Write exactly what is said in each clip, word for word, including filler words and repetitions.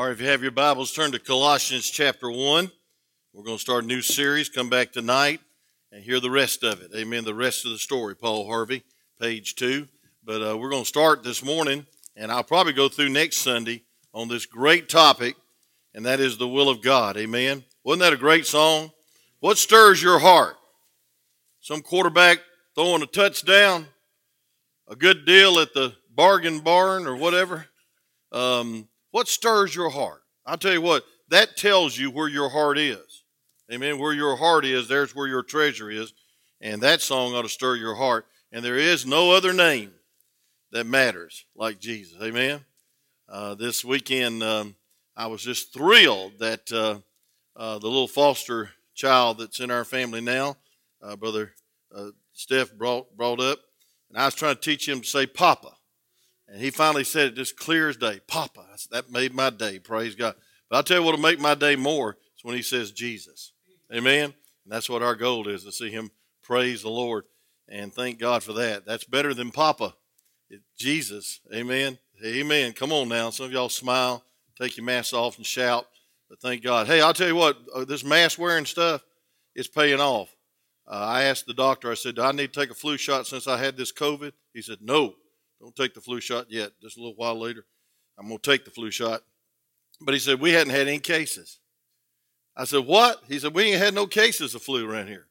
All right, if you have your Bibles, turn to Colossians chapter one. We're going to start a new series, come back tonight, and hear the rest of it. Amen, the rest of the story, Paul Harvey, page two. But uh, we're going to start this morning, and I'll probably go through next Sunday on this great topic, and that is the will of God. Amen. Wasn't that a great song? What stirs your heart? Some quarterback throwing a touchdown, a good deal at the bargain barn or whatever. Um... What stirs your heart? I'll tell you what, that tells you where your heart is. Amen. Where your heart is, there's where your treasure is. And that song ought to stir your heart. And there is no other name that matters like Jesus. Amen. Uh, this weekend, um, I was just thrilled that uh, uh, the little foster child that's in our family now, uh, Brother uh, Steph brought, brought up, and I was trying to teach him to say Papa. And he finally said it just clear as day. Papa, that made my day, praise God. But I'll tell you what will make my day more is when he says Jesus. Amen? And that's what our goal is, to see him praise the Lord. And thank God for that. That's better than Papa. It's Jesus, amen? Amen. Come on now. Some of y'all smile, take your masks off and shout. But thank God. Hey, I'll tell you what, this mask wearing stuff is paying off. Uh, I asked the doctor, I said, do I need to take a flu shot since I had this COVID? He said, no. Don't take the flu shot yet. Just a little while later, I'm going to take the flu shot. But he said, we hadn't had any cases. I said, what? He said, we ain't had no cases of flu around here.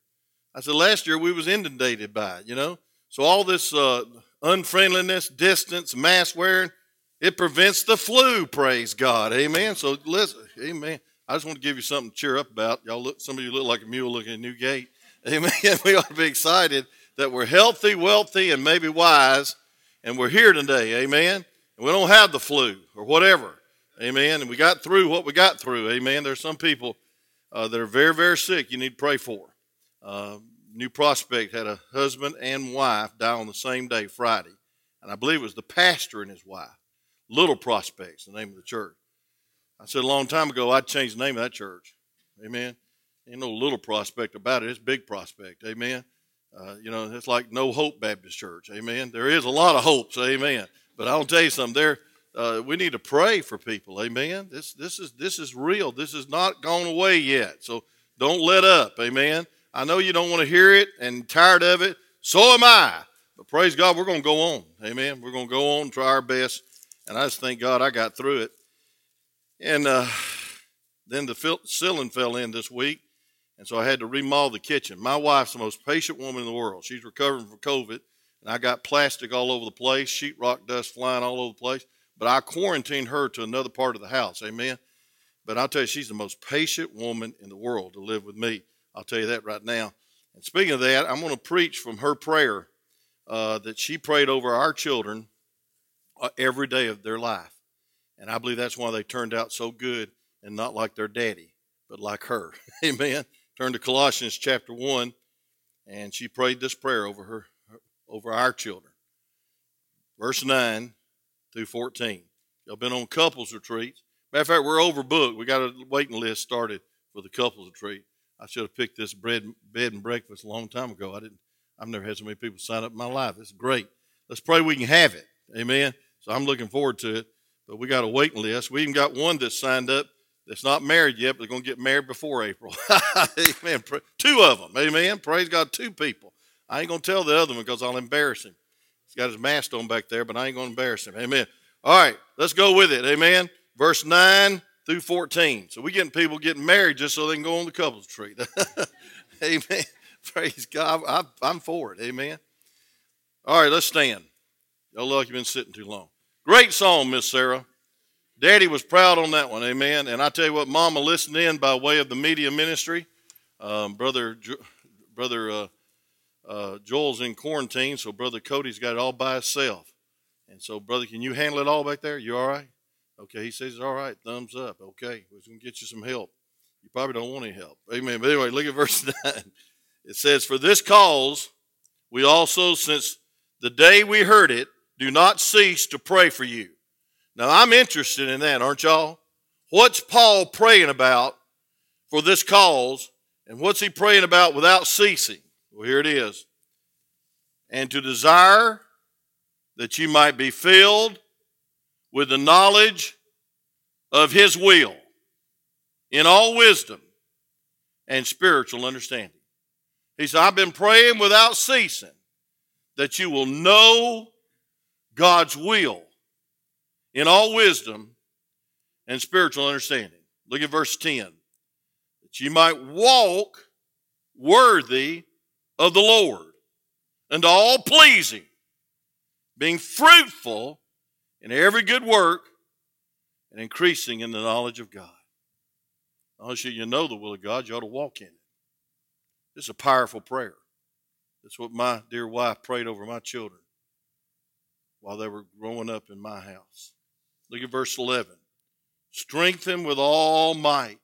I said, last year we was inundated by it, you know. So all this uh, unfriendliness, distance, mask wearing, it prevents the flu, praise God. Amen. So listen, amen. I just want to give you something to cheer up about. Y'all look, some of you look like a mule looking at Newgate. Amen. We ought to be excited that we're healthy, wealthy, and maybe wise. And we're here today, amen? And we don't have the flu or whatever, amen? And we got through what we got through, amen? There's some people uh, that are very, very sick you need to pray for. Uh, New Prospect had a husband and wife die on the same day, Friday. And I believe it was the pastor and his wife. Little Prospect's the name of the church. I said a long time ago I'd change the name of that church, amen? Ain't no Little Prospect about it. It's Big Prospect, amen? Uh, you know, it's like No Hope Baptist Church, amen? There is a lot of hopes, amen? But I'll tell you something, there, uh, we need to pray for people, amen? This this is this is real. This has not gone away yet, so don't let up, amen? I know you don't want to hear it and tired of it, so am I. But praise God, we're going to go on, amen? We're going to go on, try our best, and I just thank God I got through it. And uh, then the fil- ceiling fell in this week. And so I had to remodel the kitchen. My wife's the most patient woman in the world. She's recovering from COVID, and I got plastic all over the place, sheetrock dust flying all over the place. But I quarantined her to another part of the house, amen? But I'll tell you, she's the most patient woman in the world to live with me. I'll tell you that right now. And speaking of that, I'm going to preach from her prayer uh, that she prayed over our children uh, every day of their life. And I believe that's why they turned out so good and not like their daddy, but like her, amen? Turn to Colossians chapter one, and she prayed this prayer over her, over our children. Verse nine through fourteen. Y'all been on couples retreats. Matter of fact, we're overbooked. We got a waiting list started for the couples retreat. I should have picked this bread, bed and breakfast a long time ago. I didn't. I've never had so many people sign up in my life. It's great. Let's pray we can have it. Amen. So I'm looking forward to it. But we got a waiting list. We even got one that's signed up. That's not married yet, but they're going to get married before April. Amen. Two of them. Amen. Praise God, two people. I ain't going to tell the other one because I'll embarrass him. He's got his mask on back there, but I ain't going to embarrass him. Amen. All right, let's go with it. Amen. Verse nine through fourteen. So we're getting people getting married just so they can go on the couples retreat. Amen. Praise God. I, I'm for it. Amen. All right, let's stand. Y'all look, you've been sitting too long. Great song, Miss Sarah. Daddy was proud on that one, amen. And I tell you what, Mama listened in by way of the media ministry. Um, brother jo- brother uh, uh, Joel's in quarantine, so Brother Cody's got it all by himself. And so, Brother, can you handle it all back there? You all right? Okay, he says, all right, thumbs up. Okay, we're going to get you some help. You probably don't want any help. Amen. But anyway, look at verse nine. It says, for this cause we also, since the day we heard it, do not cease to pray for you. Now, I'm interested in that, aren't y'all? What's Paul praying about for this cause, and what's he praying about without ceasing? Well, here it is. And to desire that you might be filled with the knowledge of his will in all wisdom and spiritual understanding. He said, I've been praying without ceasing that you will know God's will in all wisdom and spiritual understanding. Look at verse ten. That you might walk worthy of the Lord and all pleasing, being fruitful in every good work and increasing in the knowledge of God. Unless you know the will of God, you ought to walk in it. This is a powerful prayer. That's what my dear wife prayed over my children while they were growing up in my house. Look at verse eleven. Strengthen with all might,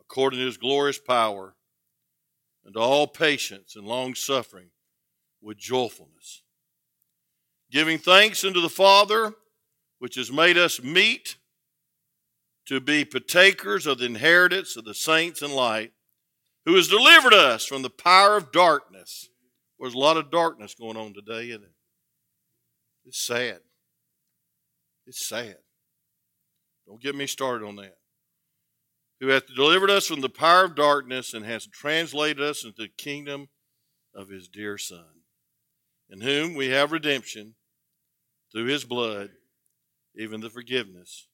according to his glorious power, and all patience and long suffering with joyfulness, giving thanks unto the Father, which has made us meet to be partakers of the inheritance of the saints in light, who has delivered us from the power of darkness. There's a lot of darkness going on today, isn't it? It's sad. It's sad. Don't get me started on that. Who hath delivered us from the power of darkness and has translated us into the kingdom of his dear Son, in whom we have redemption through his blood, even the forgiveness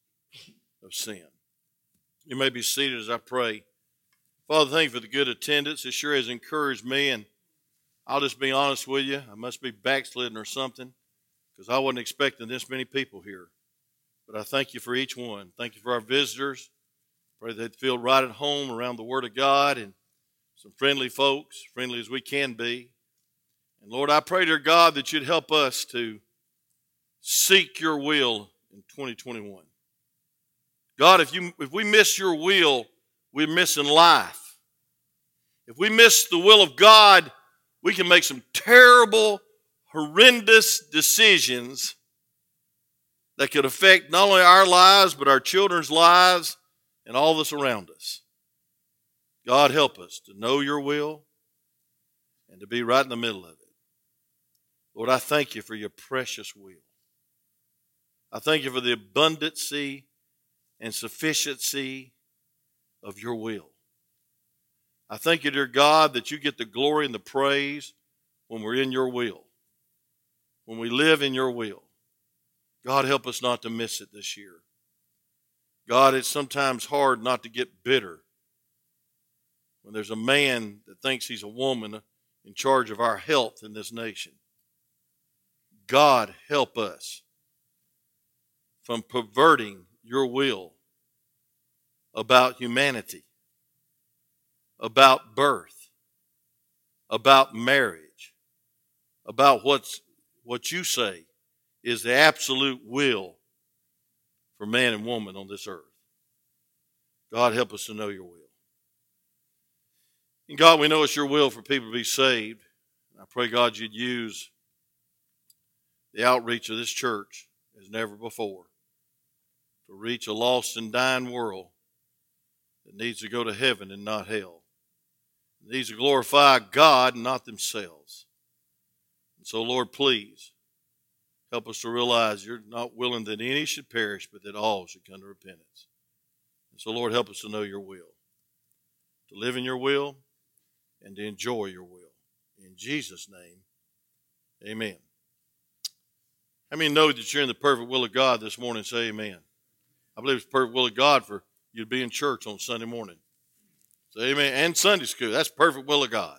of sin. You may be seated as I pray. Father, thank you for the good attendance. It sure has encouraged me, and I'll just be honest with you. I must be backslidden or something, because I wasn't expecting this many people here. But I thank you for each one. Thank you for our visitors. Pray they'd feel right at home around the Word of God, and some friendly folks, friendly as we can be. And Lord, I pray, dear God, that you'd help us to seek your will in twenty twenty-one. God, if you if we miss your will, we're missing life. If we miss the will of God, we can make some terrible, horrendous decisions that could affect not only our lives, but our children's lives and all that's around us. God, help us to know your will and to be right in the middle of it. Lord, I thank you for your precious will. I thank you for the abundancy and sufficiency of your will. I thank you, dear God, that you get the glory and the praise when we're in your will, when we live in your will. God, help us not to miss it this year. God, it's sometimes hard not to get bitter when there's a man that thinks he's a woman in charge of our health in this nation. God, help us from perverting your will about humanity, about birth, about marriage, about what's, what you say is the absolute will for man and woman on this earth. God, help us to know your will. And God, we know it's your will for people to be saved. I pray, God, you'd use the outreach of this church as never before to reach a lost and dying world that needs to go to heaven and not hell. It needs to glorify God and not themselves. And so, Lord, please help us to realize you're not willing that any should perish, but that all should come to repentance. And so, Lord, help us to know your will, to live in your will, and to enjoy your will. In Jesus' name, amen. How many know that you're in the perfect will of God this morning? Say amen. I believe it's the perfect will of God for you to be in church on Sunday morning. Say amen. And Sunday school. That's the perfect will of God.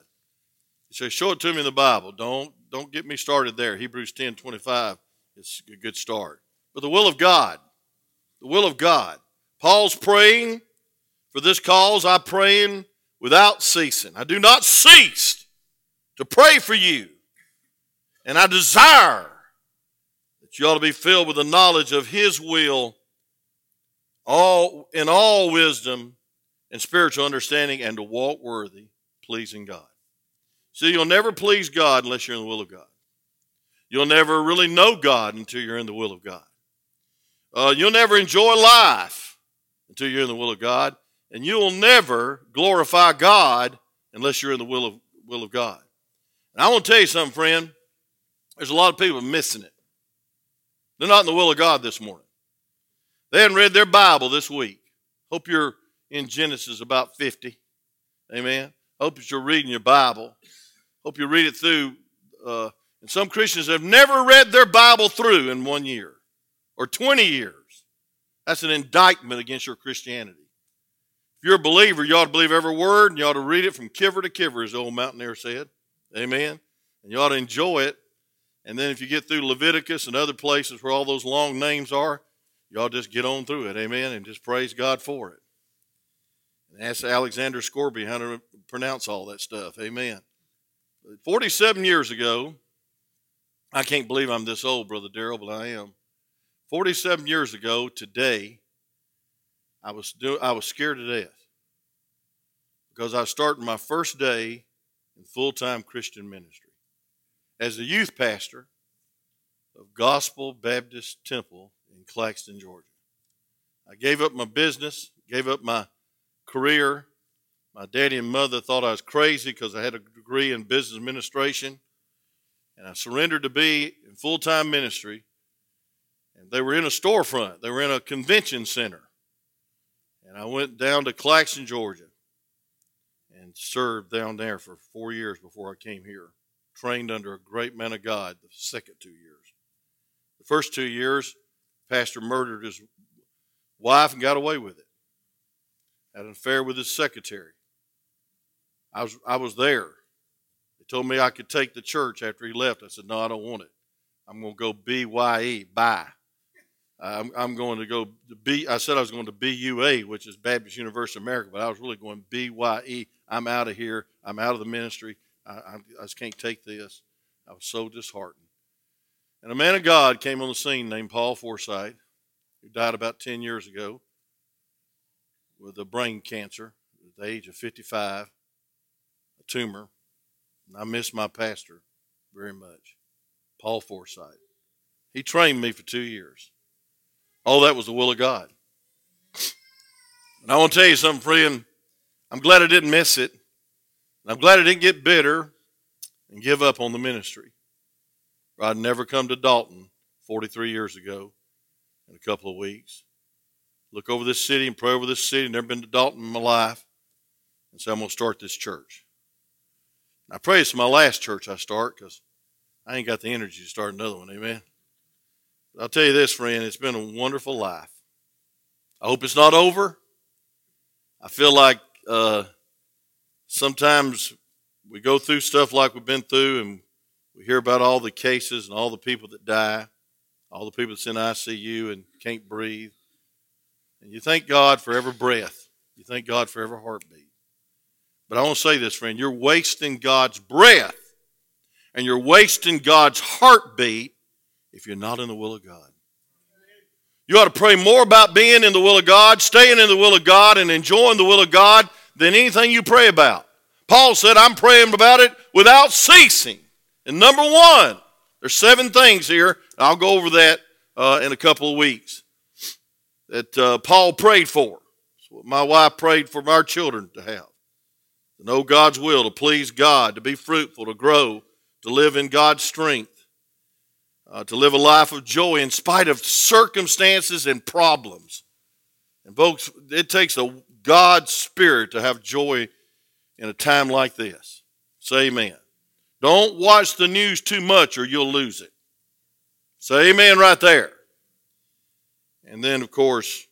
You say, show it to me in the Bible. Don't, don't get me started there. Hebrews ten twenty-five is a good start. But the will of God. The will of God. Paul's praying, for this cause I praying without ceasing. I do not cease to pray for you. And I desire that you ought to be filled with the knowledge of his will, all in all wisdom and spiritual understanding, and to walk worthy, pleasing God. See, you'll never please God unless you're in the will of God. You'll never really know God until you're in the will of God. Uh, you'll never enjoy life until you're in the will of God. And you'll never glorify God unless you're in the will of, will of God. And I want to tell you something, friend. There's a lot of people missing it. They're not in the will of God this morning. They hadn't read their Bible this week. Hope you're in Genesis about fifty. Amen. Hope that you're reading your Bible. Hope you read it through. Uh, and some Christians have never read their Bible through in one year or twenty years. That's an indictment against your Christianity. If you're a believer, you ought to believe every word, and you ought to read it from kiver to kiver, as the old mountaineer said. Amen. And you ought to enjoy it. And then if you get through Leviticus and other places where all those long names are, you ought to just get on through it. Amen. And just praise God for it. And ask Alexander Scorby how to pronounce all that stuff. Amen. forty-seven years ago, I can't believe I'm this old, Brother Darrell, but I am. forty-seven years ago today, I was do, I was scared to death because I was starting my first day in full-time Christian ministry as a youth pastor of Gospel Baptist Temple in Claxton, Georgia. I gave up my business, gave up my career. My daddy and mother thought I was crazy because I had a degree in business administration, and I surrendered to be in full-time ministry. And they were in a storefront. They were in a convention center. And I went down to Claxton, Georgia, and served down there for four years before I came here, trained under a great man of God the second two years. The first two years, the pastor murdered his wife and got away with it. Had an affair with his secretary. I was, I was there. They told me I could take the church after he left. I said, no, I don't want it. I'm going to go B Y E, bye. I'm, I'm going to go to B. I said I was going to B U A, which is Baptist University of America, but I was really going B Y E. I'm out of here. I'm out of the ministry. I, I, I just can't take this. I was so disheartened. And a man of God came on the scene named Paul Forsythe, who died about ten years ago with a brain cancer at the age of fifty-five, a tumor. And I miss my pastor very much, Paul Forsythe. He trained me for two years. All that was the will of God. And I want to tell you something, friend. I'm glad I didn't miss it. And I'm glad I didn't get bitter and give up on the ministry. Or I'd never come to Dalton forty-three years ago in a couple of weeks. Look over this city and pray over this city. I've never been to Dalton in my life. And say, so I'm going to start this church. And I pray it's my last church I start because I ain't got the energy to start another one. Amen. I'll tell you this, friend, it's been a wonderful life. I hope it's not over. I feel like uh, sometimes we go through stuff like we've been through, and we hear about all the cases and all the people that die, all the people that's in I C U and can't breathe. And you thank God for every breath. You thank God for every heartbeat. But I want to say this, friend, you're wasting God's breath, and you're wasting God's heartbeat if you're not in the will of God. You ought to pray more about being in the will of God, staying in the will of God, and enjoying the will of God than anything you pray about. Paul said, I'm praying about it without ceasing. And number one, there's seven things here. I'll go over that uh, in a couple of weeks that uh, Paul prayed for. That's what my wife prayed for our children to have. To know God's will, to please God, to be fruitful, to grow, to live in God's strength. Uh, to live a life of joy in spite of circumstances and problems. And folks, it takes a God's spirit to have joy in a time like this. Say amen. Don't watch the news too much or you'll lose it. Say amen right there. And then, of course,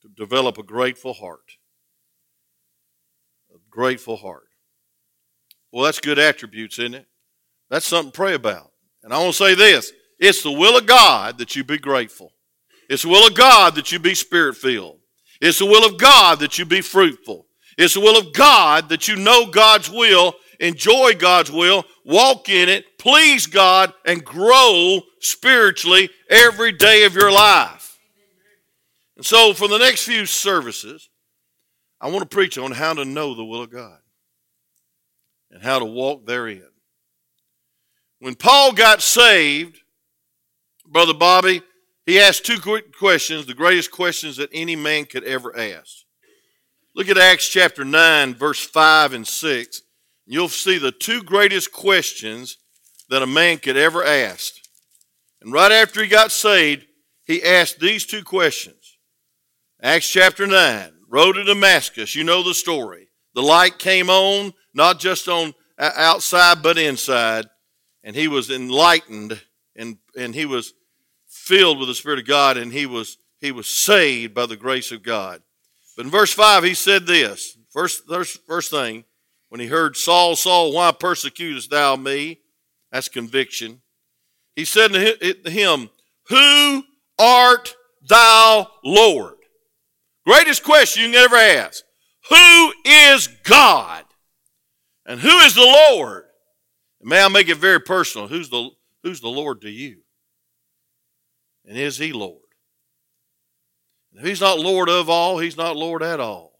to develop a grateful heart. A grateful heart. Well, that's good attributes, isn't it? That's something to pray about. And I want to say this. It's the will of God that you be grateful. It's the will of God that you be spirit-filled. It's the will of God that you be fruitful. It's the will of God that you know God's will, enjoy God's will, walk in it, please God, and grow spiritually every day of your life. And so for the next few services, I want to preach on how to know the will of God and how to walk therein. When Paul got saved, Brother Bobby, he asked two quick questions, the greatest questions that any man could ever ask. Look at Acts chapter nine, verse five and six. You'll see the two greatest questions that a man could ever ask. And right after he got saved, he asked these two questions. Acts chapter nine, road to Damascus, you know the story. The light came on, not just on outside but inside, and he was enlightened, and, and he was filled with the Spirit of God, and he was he was saved by the grace of God. But in verse five, he said this, first, first, first thing, when he heard, Saul, Saul, why persecutest thou me? That's conviction. He said to him, who art thou, Lord? Greatest question you can ever ask. Who is God? And who is the Lord? And may I make it very personal. Who's the, who's the Lord to you? And is he Lord? And if he's not Lord of all, he's not Lord at all.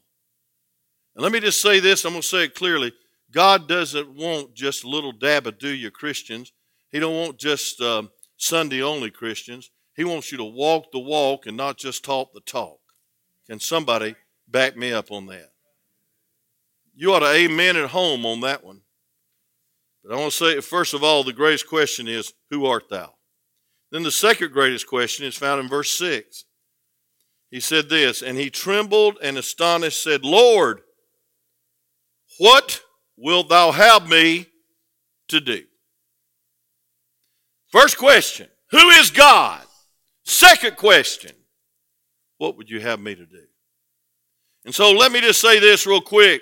And let me just say this, I'm going to say it clearly. God doesn't want just little dab-a-do-ya Christians. He don't want just um, Sunday-only Christians. He wants you to walk the walk and not just talk the talk. Can somebody back me up on that? You ought to amen at home on that one. But I want to say, first of all, the greatest question is, who art thou? Then the second greatest question is found in verse six. He said this, and he trembled and astonished, said, Lord, what wilt thou have me to do? First question, who is God? Second question, what would you have me to do? And so let me just say this real quick.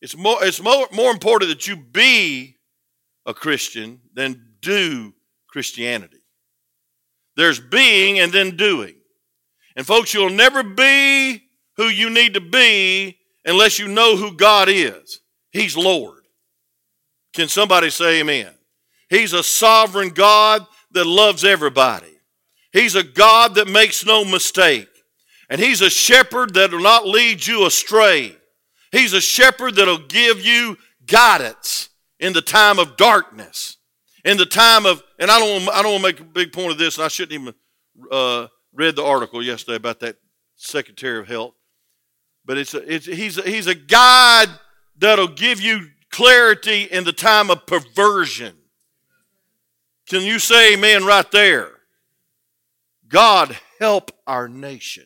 It's more, it's more, more important that you be a Christian than do Christianity. There's being and then doing. And folks, you'll never be who you need to be unless you know who God is. He's Lord. Can somebody say amen? He's a sovereign God that loves everybody. He's a God that makes no mistake. And he's a shepherd that will not lead you astray. He's a shepherd that will give you guidance in the time of darkness. In the time of, and I don't, I don't want to make a big point of this, and I shouldn't even uh, read the article yesterday about that Secretary of Health. But it's, a, it's he's, a, he's a guide that'll give you clarity in the time of perversion. Can you say amen right there? God help our nation.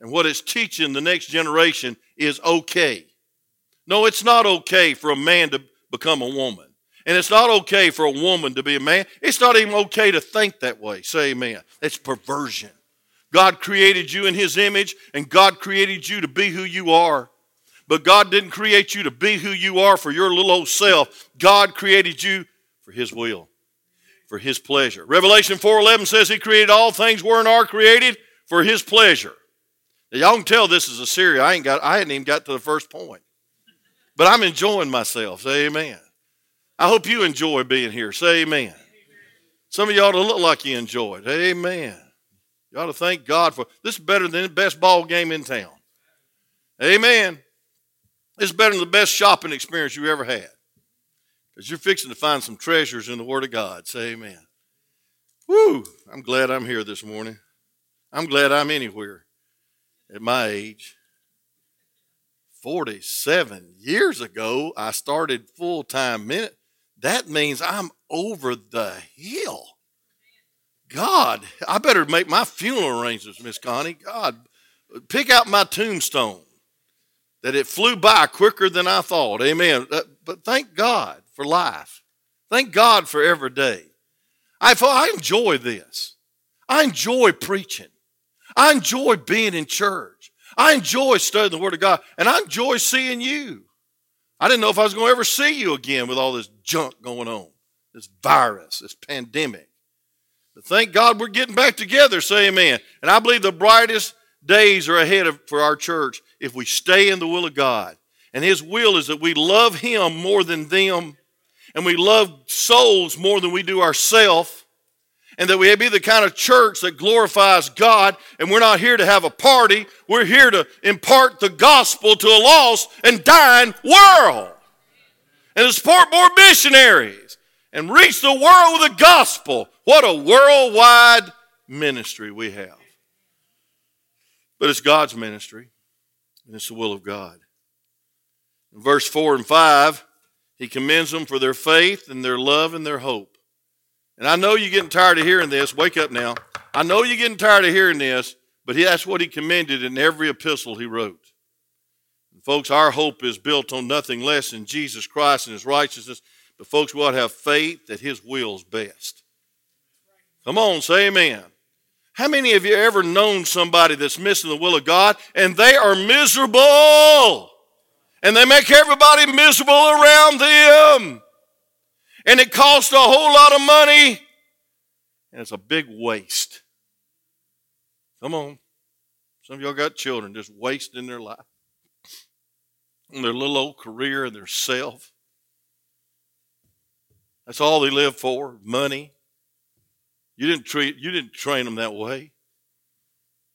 And what it's teaching the next generation is okay. No, it's not okay for a man to become a woman. And it's not okay for a woman to be a man. It's not even okay to think that way. Say amen. It's perversion. God created you in his image, and God created you to be who you are. But God didn't create you to be who you are for your little old self. God created you for his will, for his pleasure. Revelation four eleven says he created all things were and are created for his pleasure. Now, y'all can tell this is a series. I ain't got, I hadn't even got to the first point. But I'm enjoying myself. Say amen. I hope you enjoy being here. Say amen. Some of y'all ought to look like you enjoyed. Amen. You ought to thank God for this is better than the best ball game in town. Amen. It's better than the best shopping experience you ever had. Because you're fixing to find some treasures in the Word of God. Say amen. Woo! I'm glad I'm here this morning. I'm glad I'm anywhere. At my age, forty-seven years ago, I started full-time ministry. That means I'm over the hill. God, I better make my funeral arrangements, Miss Connie. God, pick out my tombstone, that it flew by quicker than I thought. Amen. But thank God for life. Thank God for every day. I, I enjoy this. I enjoy preaching. I enjoy being in church. I enjoy studying the Word of God, and I enjoy seeing you. I didn't know if I was going to ever see you again with all this junk going on, this virus, this pandemic. But thank God we're getting back together, say amen. And I believe the brightest days are ahead of, for our church if we stay in the will of God. And his will is that we love him more than them, and we love souls more than we do ourselves. And that we be the kind of church that glorifies God, and we're not here to have a party. We're here to impart the gospel to a lost and dying world. And to support more missionaries and reach the world with the gospel. What a worldwide ministry we have. But it's God's ministry, and it's the will of God. In verse four and five, he commends them for their faith and their love and their hope. And I know you're getting tired of hearing this. Wake up now. I know you're getting tired of hearing this, But that's what he commended in every epistle he wrote. And folks, our hope is built on nothing less than Jesus Christ and his righteousness. But folks, we ought to have faith that his will is best. Come on, say amen. How many of you ever known somebody that's missing the will of God and they are miserable? And they make everybody miserable around them. And it costs a whole lot of money. And it's a big waste. Come on. Some of y'all got children just wasting their life. And their little old career and their self. That's all they live for, money. You didn't treat, you didn't train them that way.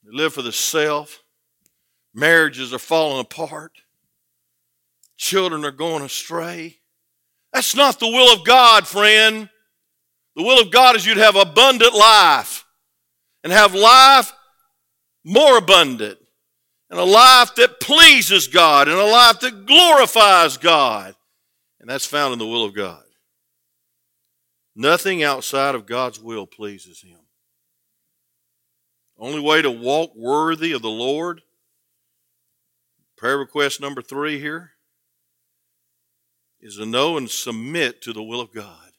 They live for the self. Marriages are falling apart. Children are going astray. That's not the will of God, friend. The will of God is you'd have abundant life and have life more abundant and a life that pleases God and a life that glorifies God. And that's found in the will of God. Nothing outside of God's will pleases him. Only way to walk worthy of the Lord, prayer request number three here, is to know and submit to the will of God.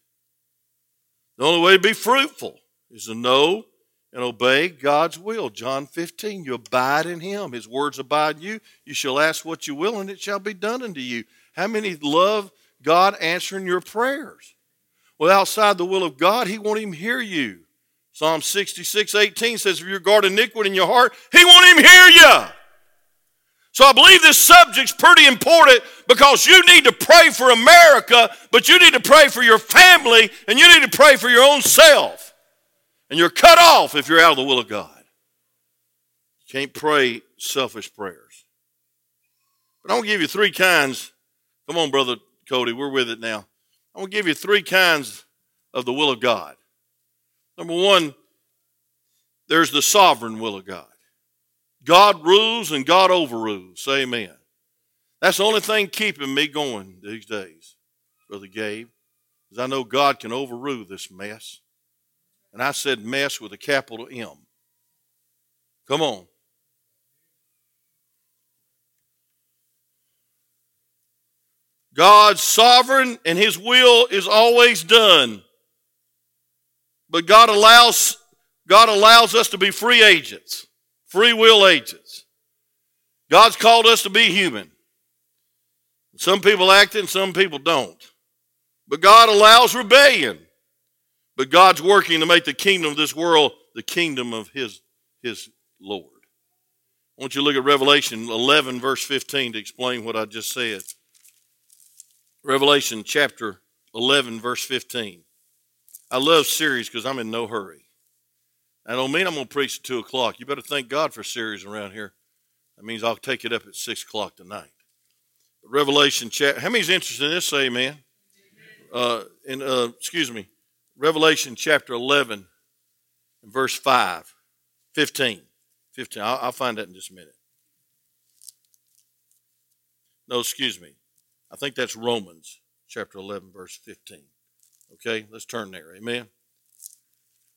The only way to be fruitful is to know and obey God's will. John fifteen, you abide in him. His words abide in you. You shall ask what you will, and it shall be done unto you. How many love God answering your prayers? Well, outside the will of God, he won't even hear you. Psalm sixty-six, eighteen says, if you regard iniquity in your heart, he won't even hear you. So I believe this subject's pretty important because you need to pray for America, but you need to pray for your family, and you need to pray for your own self. And you're cut off if you're out of the will of God. You can't pray selfish prayers. But I'm going to give you three kinds. Come on, Brother Cody, we're with it now. I'm going to give you three kinds of the will of God. Number one, there's the sovereign will of God. God rules and God overrules. Say amen. That's the only thing keeping me going these days, Brother Gabe, because I know God can overrule this mess. And I said mess with a capital M. Come on. God's sovereign and his will is always done. But God allows, God allows us to be free agents. Free will agents. God's called us to be human. Some people act and some people don't. But God allows rebellion. But God's working to make the kingdom of this world the kingdom of his, his Lord. I want you to look at Revelation eleven verse fifteen to explain what I just said. Revelation chapter eleven verse fifteen. I love series because I'm in no hurry. I don't mean I'm going to preach at two o'clock. You better thank God for series around here. That means I'll take it up at six o'clock tonight. But Revelation chapter, how many's interested in this? Say amen. Uh, in, uh, excuse me. Revelation chapter eleven, and verse five, fifteen. fifteen. I'll, I'll find that in just a minute. No, excuse me. I think that's Romans chapter eleven, verse fifteen. Okay, let's turn there. Amen.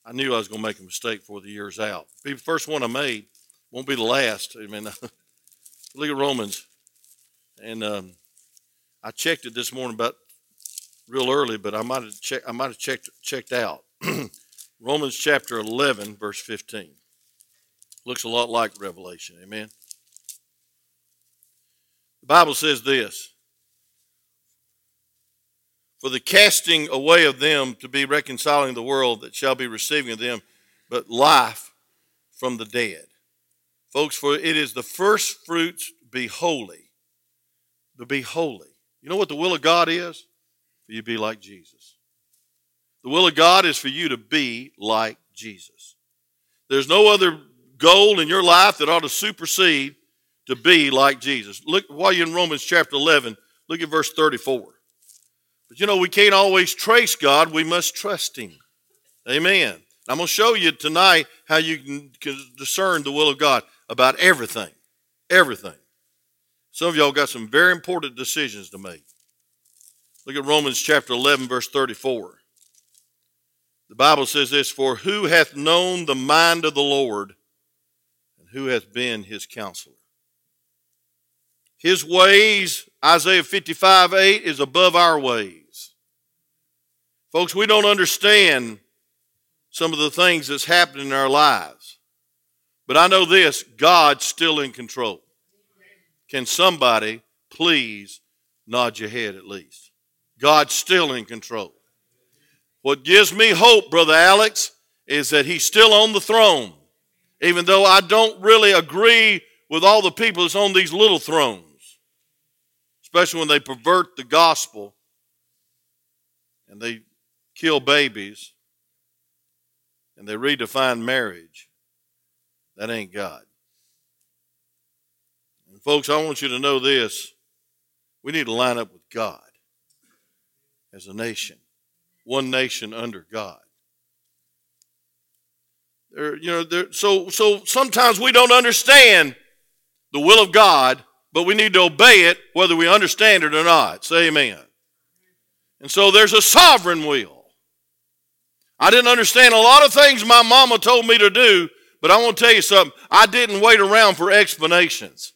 I knew I was going to make a mistake before the year's out. Be the first one I made. Won't be the last. I mean, look at Romans. And um, I checked it this morning about real early, but I might have, check, I might have checked, checked out. Romans chapter eleven, verse fifteen. Looks a lot like Revelation. Amen. The Bible says this. For the casting away of them to be reconciling the world that shall be receiving of them, but life from the dead. Folks, for it is the first fruits to be holy. To be holy. You know what the will of God is? For you to be like Jesus. The will of God is for you to be like Jesus. There's no other goal in your life that ought to supersede to be like Jesus. Look, while you're in Romans chapter eleven, look at verse thirty-four. But you know, we can't always trace God. We must trust him. Amen. I'm going to show you tonight how you can discern the will of God about everything. Everything. Some of y'all got some very important decisions to make. Look at Romans chapter eleven, verse thirty-four. The Bible says this, for who hath known the mind of the Lord, and who hath been his counselor. His ways, Isaiah fifty-five eight, is above our ways. Folks, we don't understand some of the things that's happening in our lives. But I know this, God's still in control. Can somebody please nod your head at least? God's still in control. What gives me hope, Brother Alex, is that he's still on the throne, even though I don't really agree with all the people that's on these little thrones, especially when they pervert the gospel and they kill babies and they redefine marriage. That ain't God. And folks, I want you to know this. We need to line up with God as a nation, one nation under God. There, you know, there, so, so sometimes we don't understand the will of God, but we need to obey it whether we understand it or not. Say amen. And so there's a sovereign will. I didn't understand a lot of things my mama told me to do, but I want to tell you something. I didn't wait around for explanations.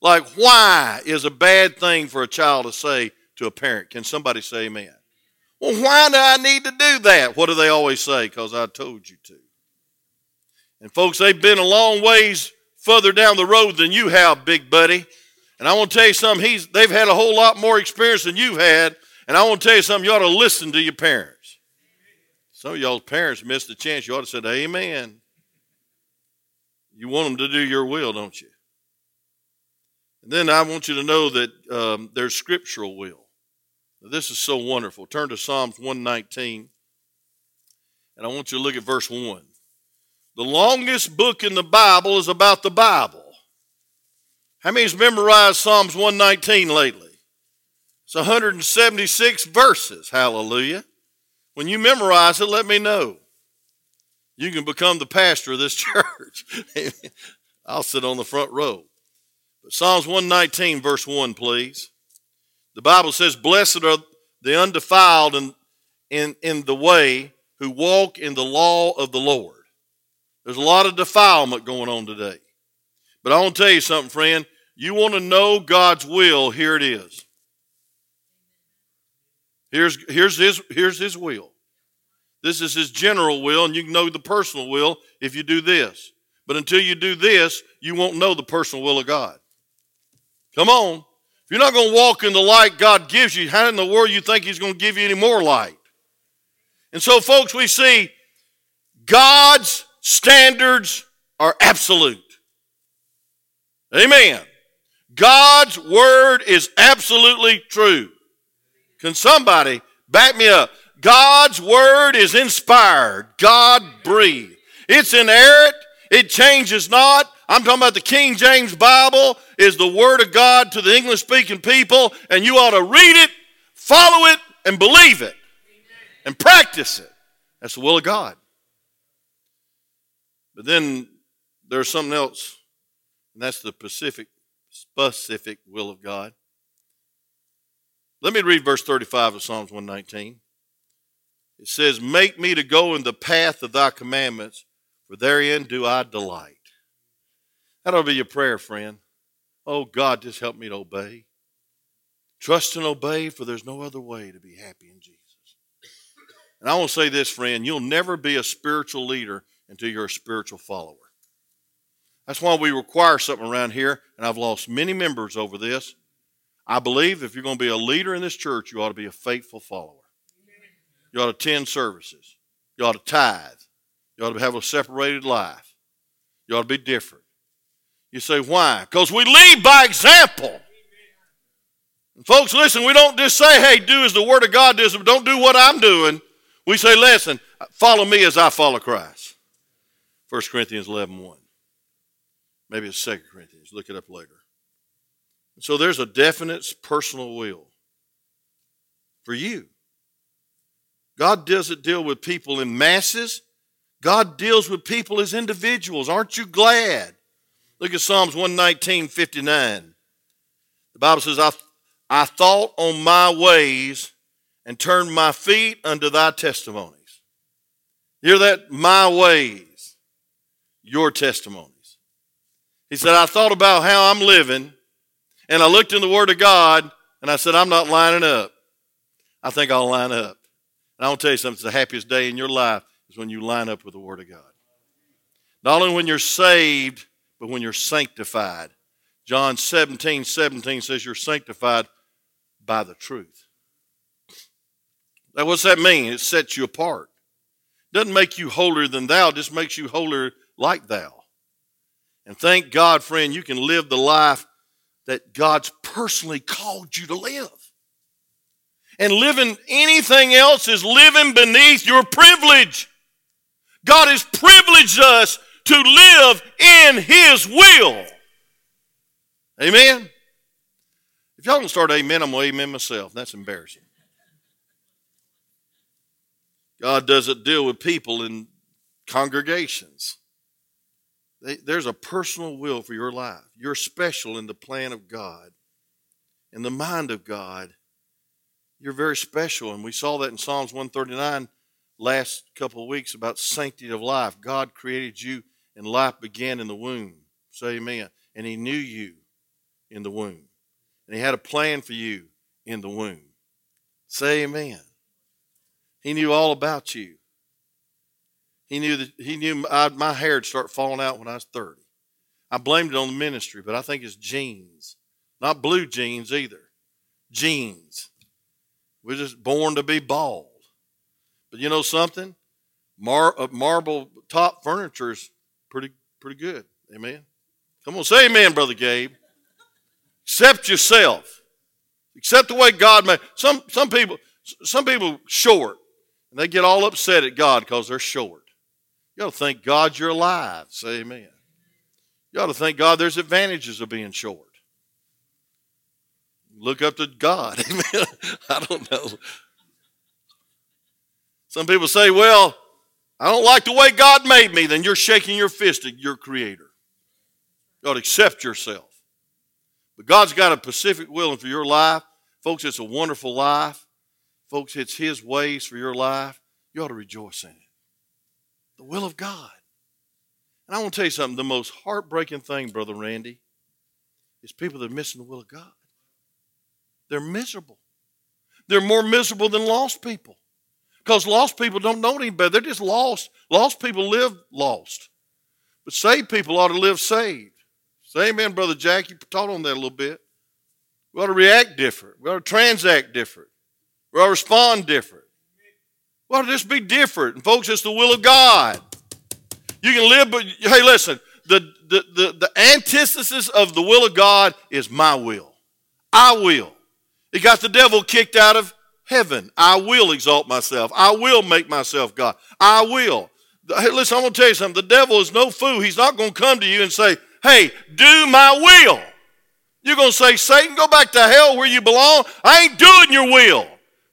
Like, why is a bad thing for a child to say to a parent? Can somebody say amen? Well, why do I need to do that? What do they always say? Because I told you to. And folks, they've been a long ways further down the road than you have, big buddy. And I want to tell you something, he's, they've had a whole lot more experience than you've had. And I want to tell you something, you ought to listen to your parents. Some of y'all's parents missed the chance. You ought to say, amen. You want them to do your will, don't you? And then I want you to know that um, there's scriptural will. Now, this is so wonderful. Turn to Psalms one nineteen. And I want you to look at verse one. The longest book in the Bible is about the Bible. How many has memorized Psalms one nineteen lately? It's one hundred seventy-six verses, hallelujah. When you memorize it, let me know. You can become the pastor of this church. I'll sit on the front row. But Psalms one nineteen, verse one, please. The Bible says, blessed are the undefiled in, in, in the way who walk in the law of the Lord. There's a lot of defilement going on today. But I want to tell you something, friend. You want to know God's will, here it is. Here's, here's, his, here's his will. This is his general will, and you can know the personal will if you do this. But until you do this, you won't know the personal will of God. Come on. If you're not going to walk in the light God gives you, how in the world do you think he's going to give you any more light? And so, folks, we see God's standards are absolute. Amen. God's word is absolutely true. Can somebody back me up? God's word is inspired. God breathed. It's inerrant. It changes not. I'm talking about the King James Bible is the word of God to the English speaking people, and you ought to read it, follow it, and believe it, and practice it. That's the will of God. But then there's something else, and that's the specific, specific will of God. Let me read verse thirty-five of Psalms one nineteen. It says, make me to go in the path of thy commandments, for therein do I delight. That'll be your prayer, friend. Oh, God, just help me to obey. Trust and obey, for there's no other way to be happy in Jesus. And I want to say this, friend, you'll never be a spiritual leader until you're a spiritual follower. That's why we require something around here, and I've lost many members over this. I believe if you're going to be a leader in this church, you ought to be a faithful follower. You ought to attend services. You ought to tithe. You ought to have a separated life. You ought to be different. You say, why? Because we lead by example. And folks, listen, we don't just say, hey, do as the Word of God does, but don't do what I'm doing. We say, listen, follow me as I follow Christ. first Corinthians eleven one. Maybe it's second Corinthians. Look it up later. So there's a definite personal will for you. God doesn't deal with people in masses. God deals with people as individuals. Aren't you glad? Look at Psalms one nineteen fifty-nine. The Bible says, I, I thought on my ways and turned my feet unto thy testimonies. You hear that? My ways. Your testimonies. He said, I thought about how I'm living, and I looked in the Word of God, and I said, I'm not lining up. I think I'll line up. And I want to tell you something, it's the happiest day in your life is when you line up with the Word of God. Not only when you're saved, but when you're sanctified. John seventeen seventeen says you're sanctified by the truth. Now, what's that mean? It sets you apart. It doesn't make you holier than thou, it just makes you holier like thou. And thank God, friend, you can live the life that God's personally called you to live. And living anything else is living beneath your privilege. God has privileged us to live in His will. Amen? If y'all don't start amen, I'm going to amen myself. That's embarrassing. God doesn't deal with people in congregations. They, there's a personal will for your life. You're special in the plan of God, in the mind of God. You're very special, and we saw that in Psalms one thirty-nine last couple of weeks about sanctity of life. God created you, and life began in the womb. Say amen. And He knew you in the womb. And He had a plan for you in the womb. Say amen. He knew all about you. He knew that he knew I, my hair would start falling out when I was thirty. I blamed it on the ministry, but I think it's genes. Not blue jeans either. Genes. We're just born to be bald. But you know something? Mar- uh, marble top furniture is pretty, pretty good. Amen. Come on, say amen, Brother Gabe. Accept yourself. Accept the way God made. Some, some people, some people short, and they get all upset at God because they're short. You ought to thank God you're alive. Say amen. You ought to thank God there's advantages of being short. Look up to God. Amen. I don't know. Some people say, well, I don't like the way God made me. Then you're shaking your fist at your Creator. You ought to accept yourself. But God's got a specific will for your life. Folks, it's a wonderful life. Folks, it's His ways for your life. You ought to rejoice in it. The will of God. And I want to tell you something. The most heartbreaking thing, Brother Randy, is people that are missing the will of God. They're miserable. They're more miserable than lost people because lost people don't know any better. They're just lost. Lost people live lost. But saved people ought to live saved. Say amen, Brother Jack. You taught on that a little bit. We ought to react different. We ought to transact different. We ought to respond different. Well, just be different. And folks, it's the will of God. You can live, but hey, listen, the, the, the, the antithesis of the will of God is my will. I will. It got the devil kicked out of heaven. I will exalt myself. I will make myself God. I will. Hey, listen, I'm going to tell you something. The devil is no fool. He's not going to come to you and say, hey, do my will. You're going to say, Satan, go back to hell where you belong. I ain't doing your will.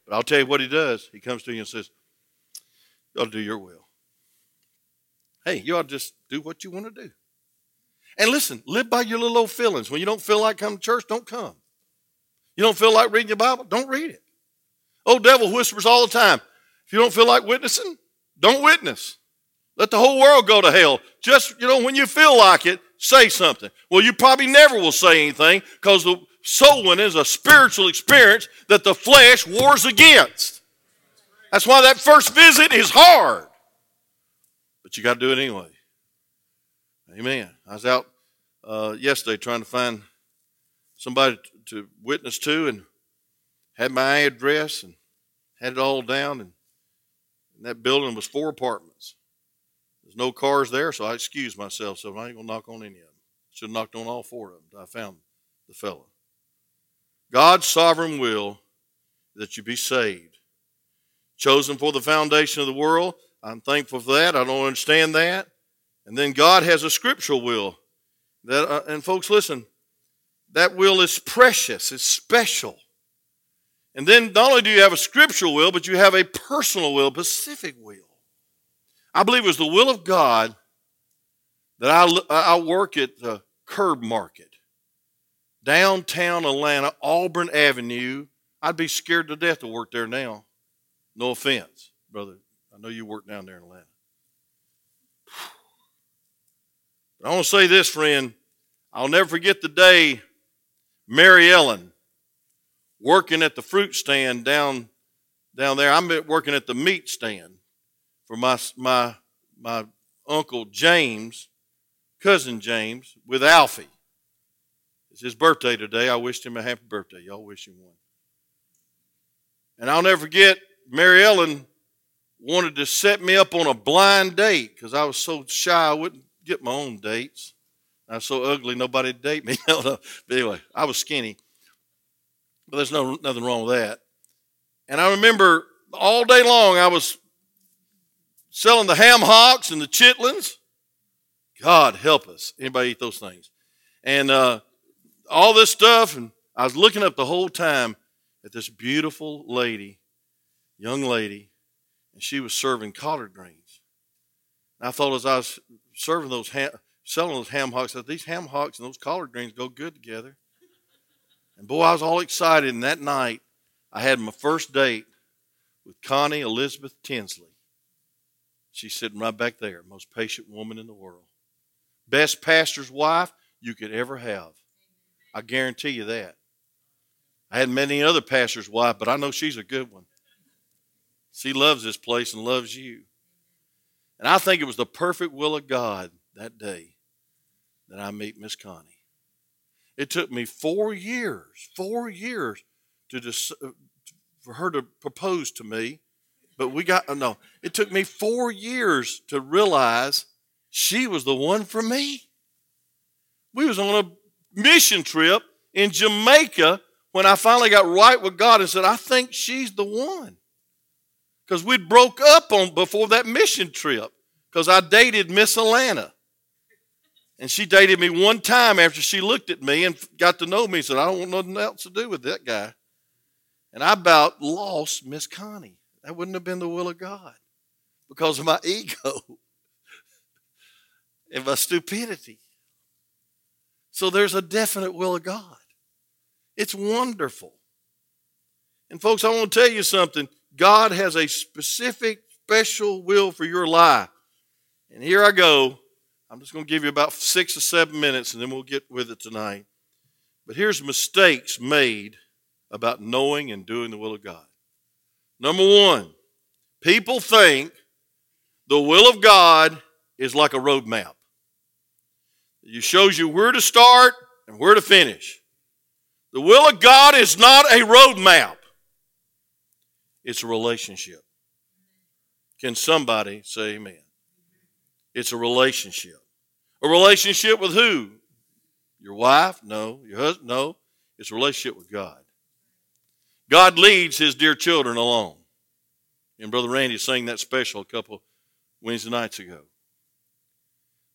But I'll tell you what he does. He comes to you and says, you ought to do your will. Hey, you ought to just do what you want to do. And listen, live by your little old feelings. When you don't feel like coming to church, don't come. You don't feel like reading your Bible, don't read it. Old devil whispers all the time. If you don't feel like witnessing, don't witness. Let the whole world go to hell. Just, you know, when you feel like it, say something. Well, you probably never will say anything because the soul winning is a spiritual experience that the flesh wars against. That's why that first visit is hard. But you got to do it anyway. Amen. I was out uh, yesterday trying to find somebody to, to witness to and had my address and had it all down. And, and that building was four apartments. There's no cars there, so I excused myself. So I ain't going to knock on any of them. Should have knocked on all four of them. I found the fellow. God's sovereign will that you be saved. Chosen for the foundation of the world. I'm thankful for that. I don't understand that. And then God has a scriptural will. that, uh, And folks, listen, that will is precious. It's special. And then not only do you have a scriptural will, but you have a personal will, specific will. I believe it was the will of God that I, I work at the Curb Market. Downtown Atlanta, Auburn Avenue. I'd be scared to death to work there now. No offense, brother. I know you work down there in Atlanta. I want to say this, friend. I'll never forget the day Mary Ellen working at the fruit stand down down there. I'm working at the meat stand for my my my uncle James, cousin James, with Alfie. It's his birthday today. I wished him a happy birthday. Y'all wish him one. And I'll never forget, Mary Ellen wanted to set me up on a blind date because I was so shy I wouldn't get my own dates. I was so ugly nobody would date me. But anyway, I was skinny. But there's no nothing wrong with that. And I remember all day long I was selling the ham hocks and the chitlins. God help us. Anybody eat those things? And uh, all this stuff. And I was looking up the whole time at this beautiful lady, young lady, and she was serving collard greens. And I thought as I was serving those ham, selling those ham hocks, I thought these ham hocks and those collard greens go good together. And boy, I was all excited. And that night, I had my first date with Connie Elizabeth Tinsley. She's sitting right back there, most patient woman in the world. Best pastor's wife you could ever have. I guarantee you that. I hadn't met any other pastor's wife, but I know she's a good one. She loves this place and loves you. And I think it was the perfect will of God that day that I meet Miss Connie. It took me four years, four years to dis- for her to propose to me. But we got, no, it took me four years to realize she was the one for me. We was on a mission trip in Jamaica when I finally got right with God and said, I think she's the one. Because we'd broke up on before that mission trip because I dated Miss Alana. And she dated me one time after she looked at me and got to know me and said, I don't want nothing else to do with that guy. And I about lost Miss Connie. That wouldn't have been the will of God because of my ego and my stupidity. So there's a definite will of God. It's wonderful. And folks, I want to tell you something. God has a specific, special will for your life. And here I go. I'm just going to give you about six or seven minutes, and then we'll get with it tonight. But here's mistakes made about knowing and doing the will of God. Number one, people think the will of God is like a roadmap. It shows you where to start and where to finish. The will of God is not a roadmap. It's a relationship. Can somebody say amen? It's a relationship. A relationship with who? Your wife? No. Your husband? No. It's a relationship with God. God leads his dear children along. And Brother Randy sang that special a couple Wednesday nights ago.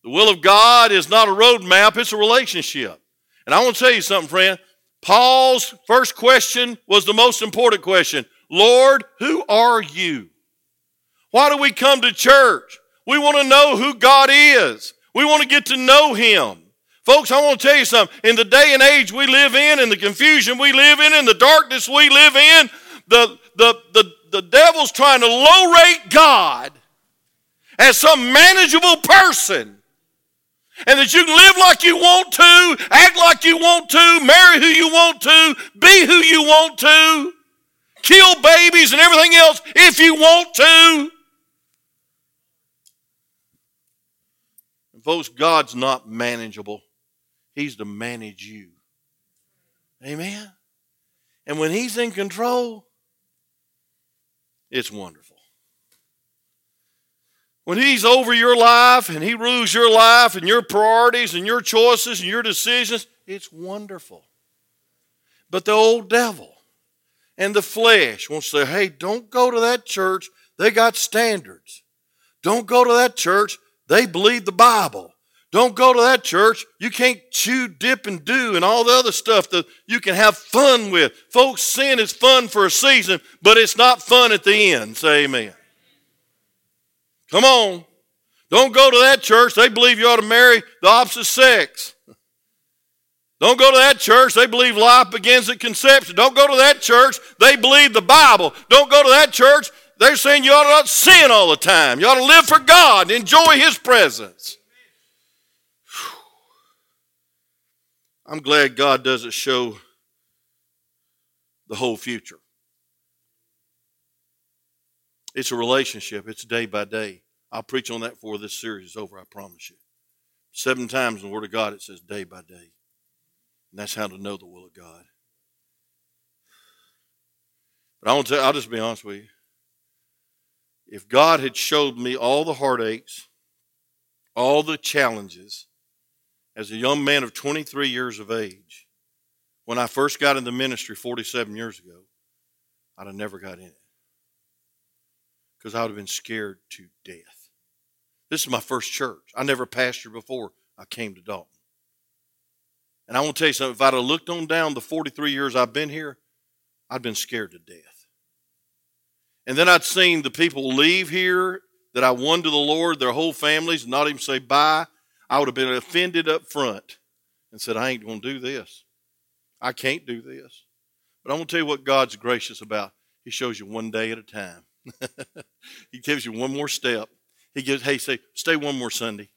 The will of God is not a roadmap. It's a relationship. And I want to tell you something, friend. Paul's first question was the most important question. Lord, who are you? Why do we come to church? We want to know who God is. We want to get to know him. Folks, I want to tell you something. In the day and age we live in, in the confusion we live in, in the darkness we live in, the, the, the, the devil's trying to low-rate God as some manageable person. And that you can live like you want to, act like you want to, marry who you want to, be who you want to, kill babies and everything else if you want to. And folks, God's not manageable. He's to manage you. Amen? And when he's in control, it's wonderful. When he's over your life and he rules your life and your priorities and your choices and your decisions, it's wonderful. But the old devil and the flesh wants to say, hey, don't go to that church. They got standards. Don't go to that church. They believe the Bible. Don't go to that church. You can't chew, dip, and do and all the other stuff that you can have fun with. Folks, sin is fun for a season, but it's not fun at the end. Say amen. Come on. Don't go to that church. They believe you ought to marry the opposite sex. Don't go to that church. They believe life begins at conception. Don't go to that church. They believe the Bible. Don't go to that church. They're saying you ought to not sin all the time. You ought to live for God and enjoy his presence. Whew. I'm glad God doesn't show the whole future. It's a relationship. It's day by day. I'll preach on that before this series is over, I promise you. Seven times in the Word of God it says day by day. And that's how to know the will of God. But I want to, I'll just be honest with you. If God had showed me all the heartaches, all the challenges, as a young man of twenty-three years of age, when I first got into ministry forty-seven years ago, I'd have never got in it. Because I would have been scared to death. This is my first church. I never pastored before I came to Dalton. And I want to tell you something. If I'd have looked on down the forty-three years I've been here, I'd been scared to death. And then I'd seen the people leave here that I won to the Lord, their whole families, not even say bye. I would have been offended up front and said, I ain't going to do this. I can't do this. But I'm going to tell you what God's gracious about. He shows you one day at a time. He gives you one more step. He gives, hey, say, stay one more Sunday.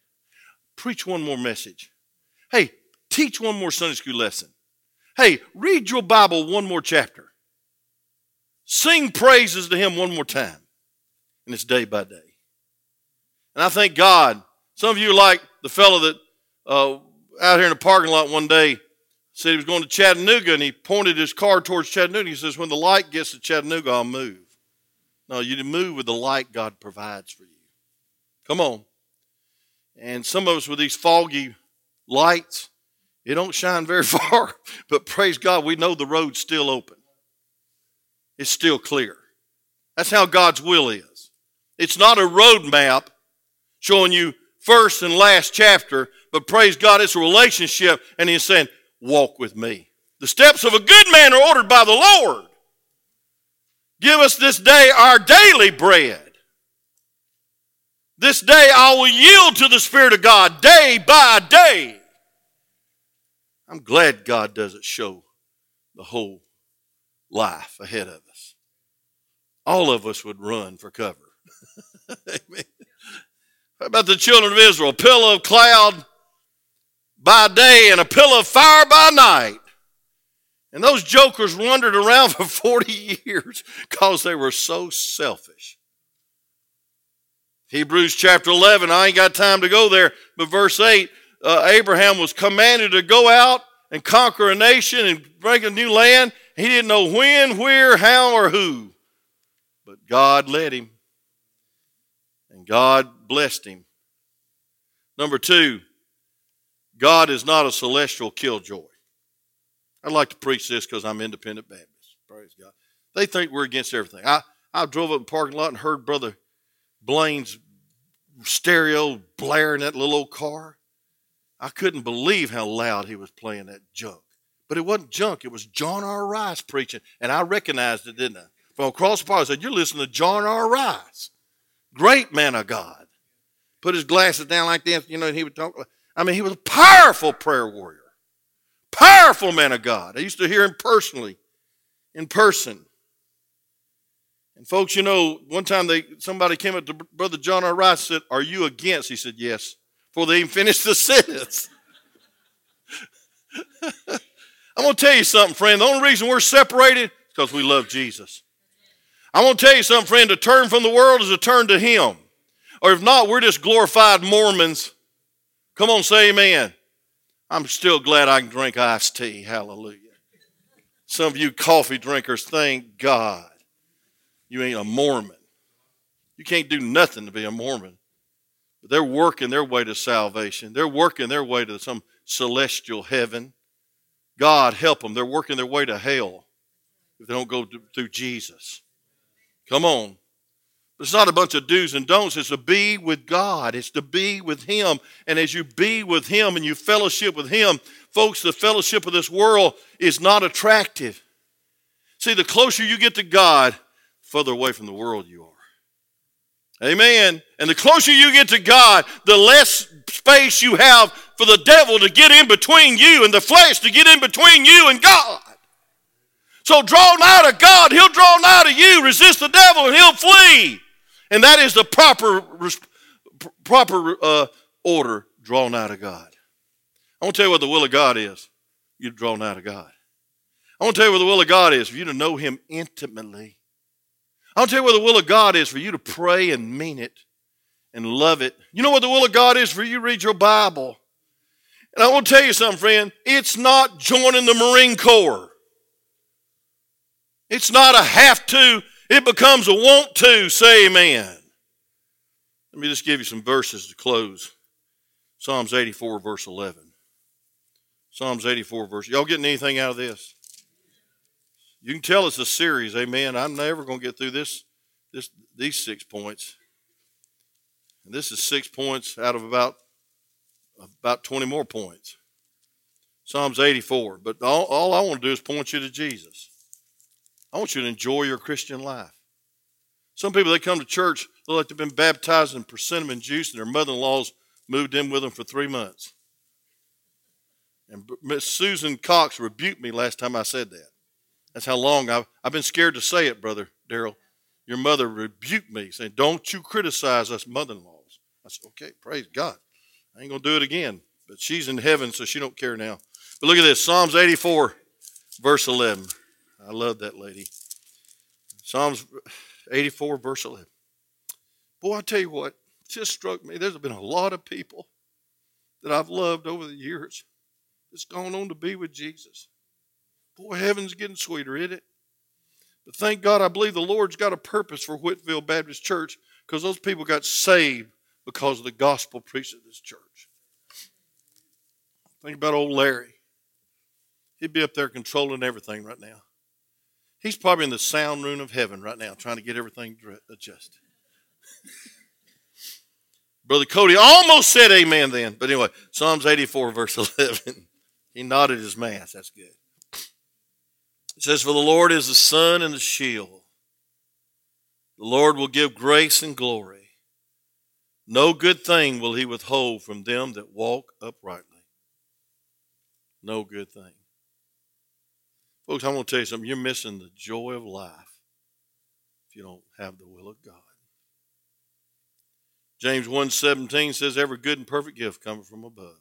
Preach one more message. Hey, teach one more Sunday school lesson. Hey, read your Bible one more chapter. Sing praises to Him one more time. And it's day by day. And I thank God. Some of you are like the fellow that uh, out here in the parking lot one day said he was going to Chattanooga and he pointed his car towards Chattanooga. He says, when the light gets to Chattanooga, I'll move. No, you move with the light God provides for you. Come on. And some of us with these foggy lights, it don't shine very far, but praise God, we know the road's still open. It's still clear. That's how God's will is. It's not a road map showing you first and last chapter, but praise God, it's a relationship, and He's saying, walk with me. The steps of a good man are ordered by the Lord. Give us this day our daily bread. This day I will yield to the Spirit of God day by day. I'm glad God doesn't show the whole life ahead of us. All of us would run for cover. Amen. How about the children of Israel? A pillar of cloud by day and a pillar of fire by night. And those jokers wandered around for forty years because they were so selfish. Hebrews chapter eleven, I ain't got time to go there, but verse eight, uh, Abraham was commanded to go out and conquer a nation and bring a new land. He didn't know when, where, how, or who. But God led him. And God blessed him. Number two, God is not a celestial killjoy. I'd like to preach this because I'm independent Baptist. Praise God. They think we're against everything. I, I drove up in the parking lot and heard Brother Blaine's stereo blaring that little old car. I couldn't believe how loud he was playing that junk. But it wasn't junk. It was John R. Rice preaching. And I recognized it, didn't I? From across the park, I said, you're listening to John R. Rice. Great man of God. Put his glasses down like this, you know, and he would talk. I mean, he was a powerful prayer warrior. Powerful man of God. I used to hear him personally, in person. And folks, you know, one time they somebody came up to Brother John R. Rice and said, are you against? He said, yes, before they even finished the sentence. I'm going to tell you something, friend. The only reason we're separated is because we love Jesus. I'm going to tell you something, friend. To turn from the world is to turn to Him. Or if not, we're just glorified Mormons. Come on, say amen. I'm still glad I can drink iced tea. Hallelujah. Some of you coffee drinkers, thank God you ain't a Mormon. You can't do nothing to be a Mormon. But they're working their way to salvation. They're working their way to some celestial heaven. God help them. They're working their way to hell if they don't go through Jesus. Come on. It's not a bunch of do's and don'ts. It's to be with God. It's to be with Him. And as you be with Him and you fellowship with Him, folks, the fellowship of this world is not attractive. See, the closer you get to God, the further away from the world you are. Amen. And the closer you get to God, the less space you have for the devil to get in between you and the flesh to get in between you and God. So draw nigh to God. He'll draw nigh to you. Resist the devil and he'll flee. And that is the proper proper uh, order, draw nigh to God. I want to tell you what the will of God is. you'd draw nigh to God. I want to tell you where the will of God is, for you to know him intimately. I want to tell you where the will of God is, for you to pray and mean it and love it. You know what the will of God is, for you to read your Bible. And I want to tell you something, friend. It's not joining the Marine Corps. It's not a have to. It becomes a want to. Say amen. Let me just give you some verses to close. Psalms eighty-four, verse eleven. Psalms eighty-four, verse... Y'all getting anything out of this? You can tell it's a series, amen. I'm never going to get through this, this, these six points. And this is six points out of about, about twenty more points. Psalms eighty-four. But all, all I want to do is point you to Jesus. I want you to enjoy your Christian life. Some people, they come to church, they look like they've been baptized in persimmon juice, and their mother-in-law's moved in with them for three months. And Miss Susan Cox rebuked me last time I said that. That's how long I've, I've been scared to say it, Brother Darrell. Your mother rebuked me, saying, don't you criticize us mother-in-laws. I said, okay, praise God. I ain't going to do it again. But she's in heaven, so she don't care now. But look at this, Psalms eighty-four, verse eleven. I love that lady. Psalms eighty-four, verse eleven. Boy, I tell you what, it just struck me. There's been a lot of people that I've loved over the years that's gone on to be with Jesus. Boy, heaven's getting sweeter, isn't it? But thank God, I believe the Lord's got a purpose for Whitfield Baptist Church, because those people got saved because of the gospel preached at this church. Think about old Larry. He'd be up there controlling everything right now. He's probably in the sound room of heaven right now, trying to get everything adjusted. Brother Cody almost said amen then. But anyway, Psalms eighty-four, verse eleven. He nodded his mass. That's good. It says, for the Lord is the sun and the shield. The Lord will give grace and glory. No good thing will he withhold from them that walk uprightly. No good thing. Folks, I'm going to tell you something. You're missing the joy of life if you don't have the will of God. James one seventeen says, every good and perfect gift cometh from above.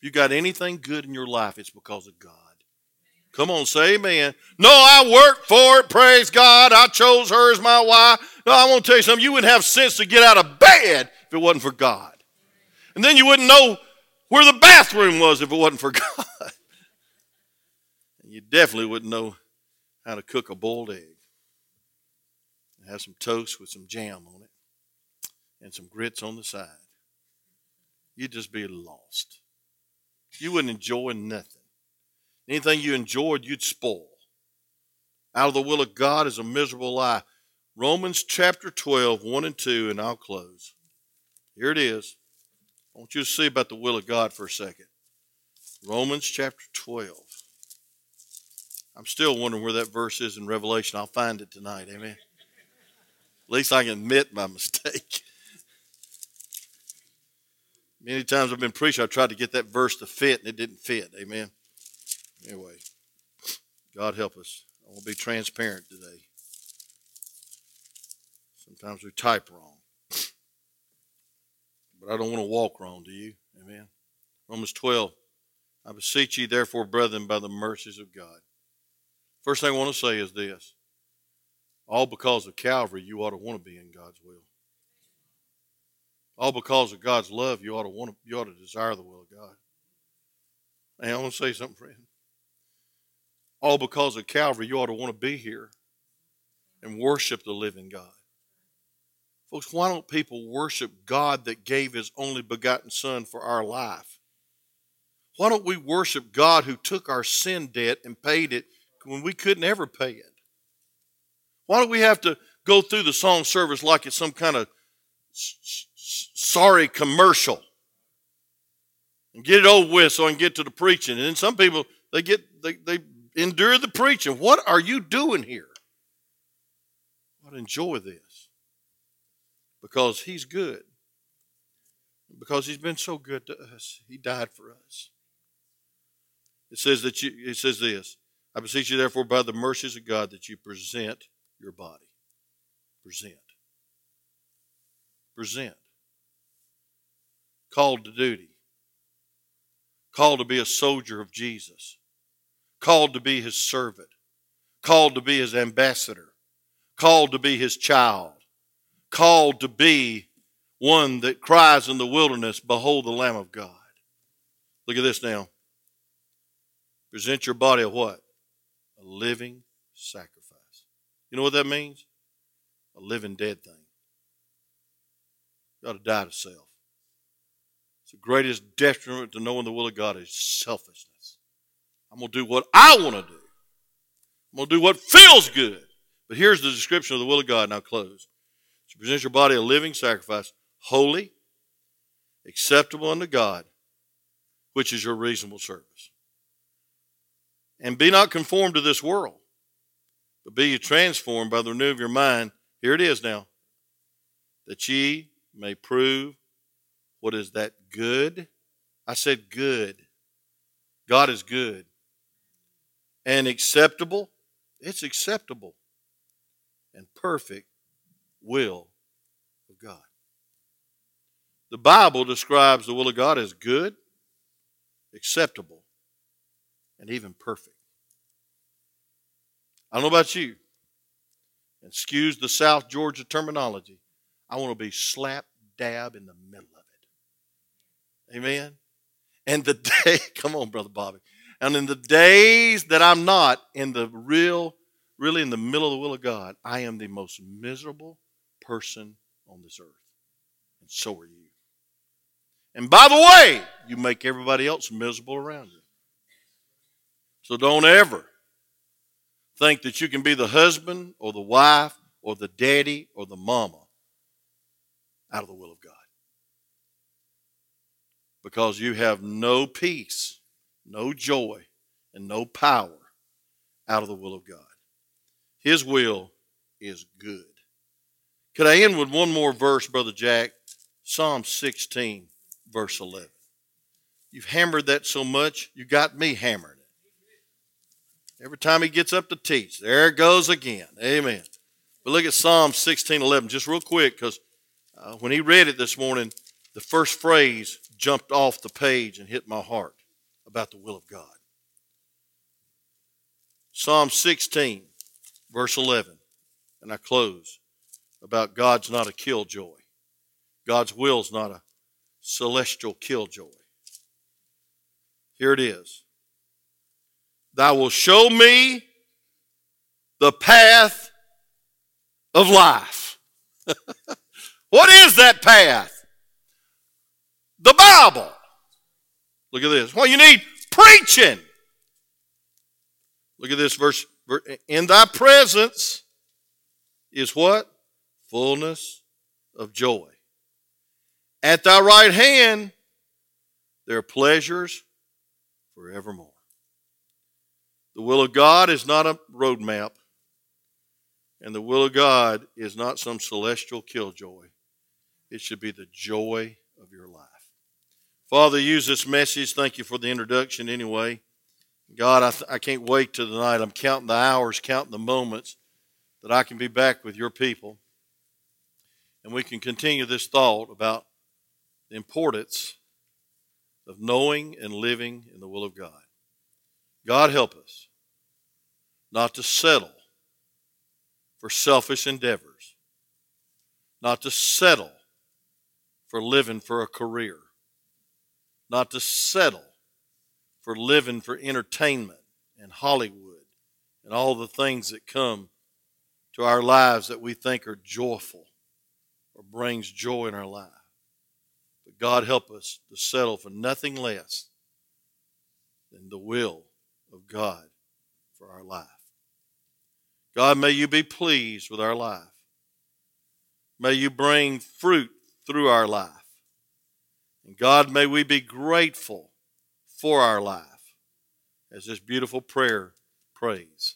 If you got anything good in your life, it's because of God. Come on, say amen. No, I worked for it. Praise God. I chose her as my wife. No, I want to tell you something. You wouldn't have sense to get out of bed if it wasn't for God. And then you wouldn't know where the bathroom was if it wasn't for God. You definitely wouldn't know how to cook a boiled egg. Have some toast with some jam on it and some grits on the side. You'd just be lost. You wouldn't enjoy nothing. Anything you enjoyed, you'd spoil. Out of the will of God is a miserable life. Romans chapter twelve, one and two, and I'll close. Here it is. I want you to see about the will of God for a second. Romans chapter twelve. I'm still wondering where that verse is in Revelation. I'll find it tonight, amen. At least I can admit my mistake. Many times I've been preaching, I tried to get that verse to fit, and it didn't fit, amen. Anyway, God help us. I want to be transparent today. Sometimes we type wrong. But I don't want to walk wrong, do you? Amen. Romans twelve, I beseech ye therefore, brethren, by the mercies of God. First thing I want to say is this. All because of Calvary, you ought to want to be in God's will. All because of God's love, you ought to want to, you ought to desire the will of God. And I want to say something, friend. All because of Calvary, you ought to want to be here and worship the living God. Folks, why don't people worship God that gave his only begotten Son for our life? Why don't we worship God who took our sin debt and paid it when we couldn't ever pay it? Why do we have to go through the song service like it's some kind of sorry commercial and get it over with so I can get to the preaching? And then some people, they get they, they endure the preaching. What are you doing here? I enjoy this because he's good, because he's been so good to us. He died for us. It says that you. It says this. I beseech you, therefore, by the mercies of God, that you present your body. Present. Present. Called to duty. Called to be a soldier of Jesus. Called to be his servant. Called to be his ambassador. Called to be his child. Called to be one that cries in the wilderness, behold the Lamb of God. Look at this now. Present your body a what? A living sacrifice. You know what that means? A living dead thing. You ought to die to self. It's the greatest detriment to knowing the will of God is selfishness. I'm going to do what I want to do. I'm going to do what feels good. But here's the description of the will of God, and I'll close. To present your body a living sacrifice, holy, acceptable unto God, which is your reasonable service. And be not conformed to this world, but be ye transformed by the renewing of your mind. Here it is now. That ye may prove what is that good. I said good. God is good. And acceptable. It's acceptable. And perfect will of God. The Bible describes the will of God as good, acceptable, and even perfect. I don't know about you. Excuse the South Georgia terminology. I want to be slap dab in the middle of it. Amen? And the day, come on, Brother Bobby. And in the days that I'm not in the real, really in the middle of the will of God, I am the most miserable person on this earth. And so are you. And by the way, you make everybody else miserable around you. So don't ever think that you can be the husband or the wife or the daddy or the mama out of the will of God. Because you have no peace, no joy, and no power out of the will of God. His will is good. Could I end with one more verse, Brother Jack? Psalm sixteen, verse eleven. You've hammered that so much, you got me hammered. Every time he gets up to teach, there it goes again. Amen. But look at Psalm sixteen eleven, just real quick, because uh, when he read it this morning, the first phrase jumped off the page and hit my heart about the will of God. Psalm sixteen, verse eleven, and I close, about God's not a killjoy. God's will's not a celestial killjoy. Here it is. Thou wilt show me the path of life. What is that path? The Bible. Look at this. Well, you need preaching. Look at this verse. In thy presence is what? Fullness of joy. At thy right hand there are pleasures forevermore. The will of God is not a road map, and the will of God is not some celestial killjoy. It should be the joy of your life. Father, use this message. Thank you for the introduction anyway. God, I, th- I can't wait till tonight. I'm counting the hours, counting the moments that I can be back with your people, and we can continue this thought about the importance of knowing and living in the will of God. God, help us not to settle for selfish endeavors, not to settle for living for a career, not to settle for living for entertainment and Hollywood and all the things that come to our lives that we think are joyful or brings joy in our life. But God, help us to settle for nothing less than the will of God for our life. God, may you be pleased with our life. May you bring fruit through our life. And God, may we be grateful for our life as this beautiful prayer prays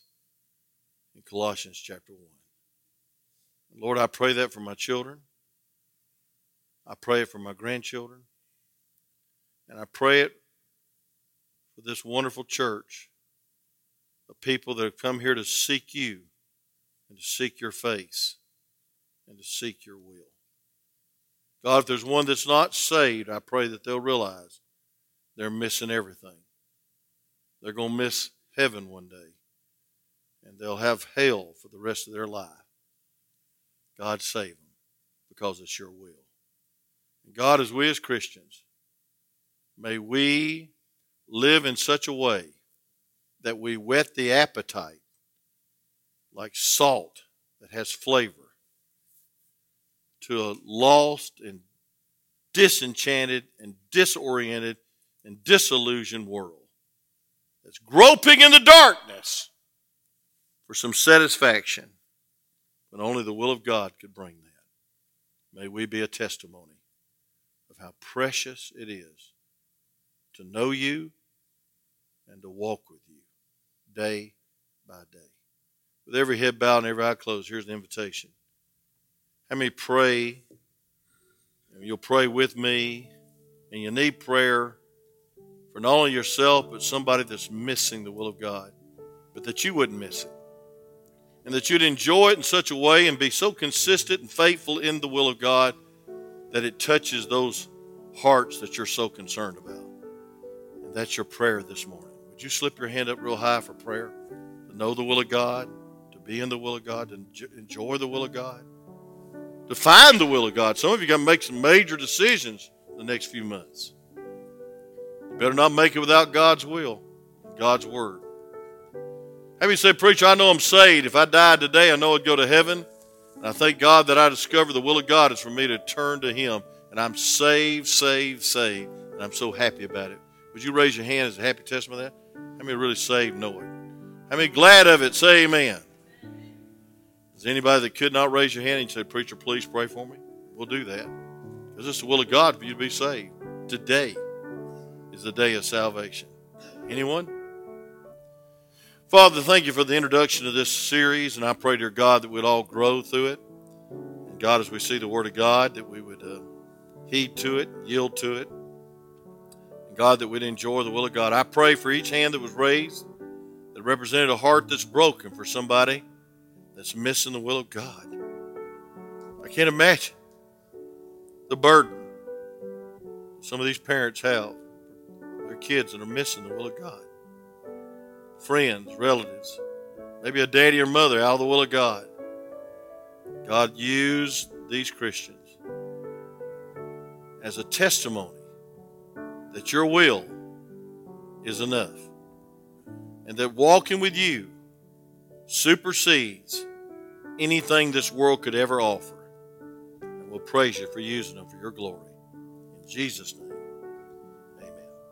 in Colossians chapter one. Lord, I pray that for my children. I pray it for my grandchildren. And I pray it for this wonderful church of people that have come here to seek you and to seek your face and to seek your will. God, if there's one that's not saved, I pray that they'll realize they're missing everything. They're going to miss heaven one day, and they'll have hell for the rest of their life. God save them, because it's your will. And God, as we as Christians, may we live in such a way that we whet the appetite like salt that has flavor to a lost and disenchanted and disoriented and disillusioned world that's groping in the darkness for some satisfaction when only the will of God could bring that. May we be a testimony of how precious it is to know you and to walk with you day by day. With every head bowed and every eye closed, here's an invitation. How many pray? You'll pray with me, and you need prayer for not only yourself, but somebody that's missing the will of God, but that you wouldn't miss it, and that you'd enjoy it in such a way and be so consistent and faithful in the will of God that it touches those hearts that you're so concerned about. And that's your prayer this morning. Would you slip your hand up real high for prayer? To know the will of God, to be in the will of God, to enjoy the will of God, to find the will of God. Some of you got to make some major decisions the next few months. You better not make it without God's will, God's word. Have you said, preacher, I know I'm saved. If I died today, I know I'd go to heaven. And I thank God that I discovered the will of God is for me to turn to him. And I'm saved, saved, saved. And I'm so happy about it. Would you raise your hand as a happy testament of that? How many really saved know it? How many glad of it? Say amen. Is there anybody that could not raise your hand and say, preacher, please pray for me? We'll do that. Because it's the will of God for you to be saved. Today is the day of salvation. Anyone? Father, thank you for the introduction to this series, and I pray, dear God, that we'd all grow through it. And God, as we see the Word of God, that we would uh, heed to it, yield to it. And God, that we'd enjoy the will of God. I pray for each hand that was raised that represented a heart that's broken for somebody that's missing the will of God. I can't imagine the burden some of these parents have, their kids that are missing the will of God. Friends, relatives, maybe a daddy or mother out of the will of God. God, use these Christians as a testimony that your will is enough, and that walking with you supersedes anything this world could ever offer. And we'll praise you for using them for your glory. In Jesus' name.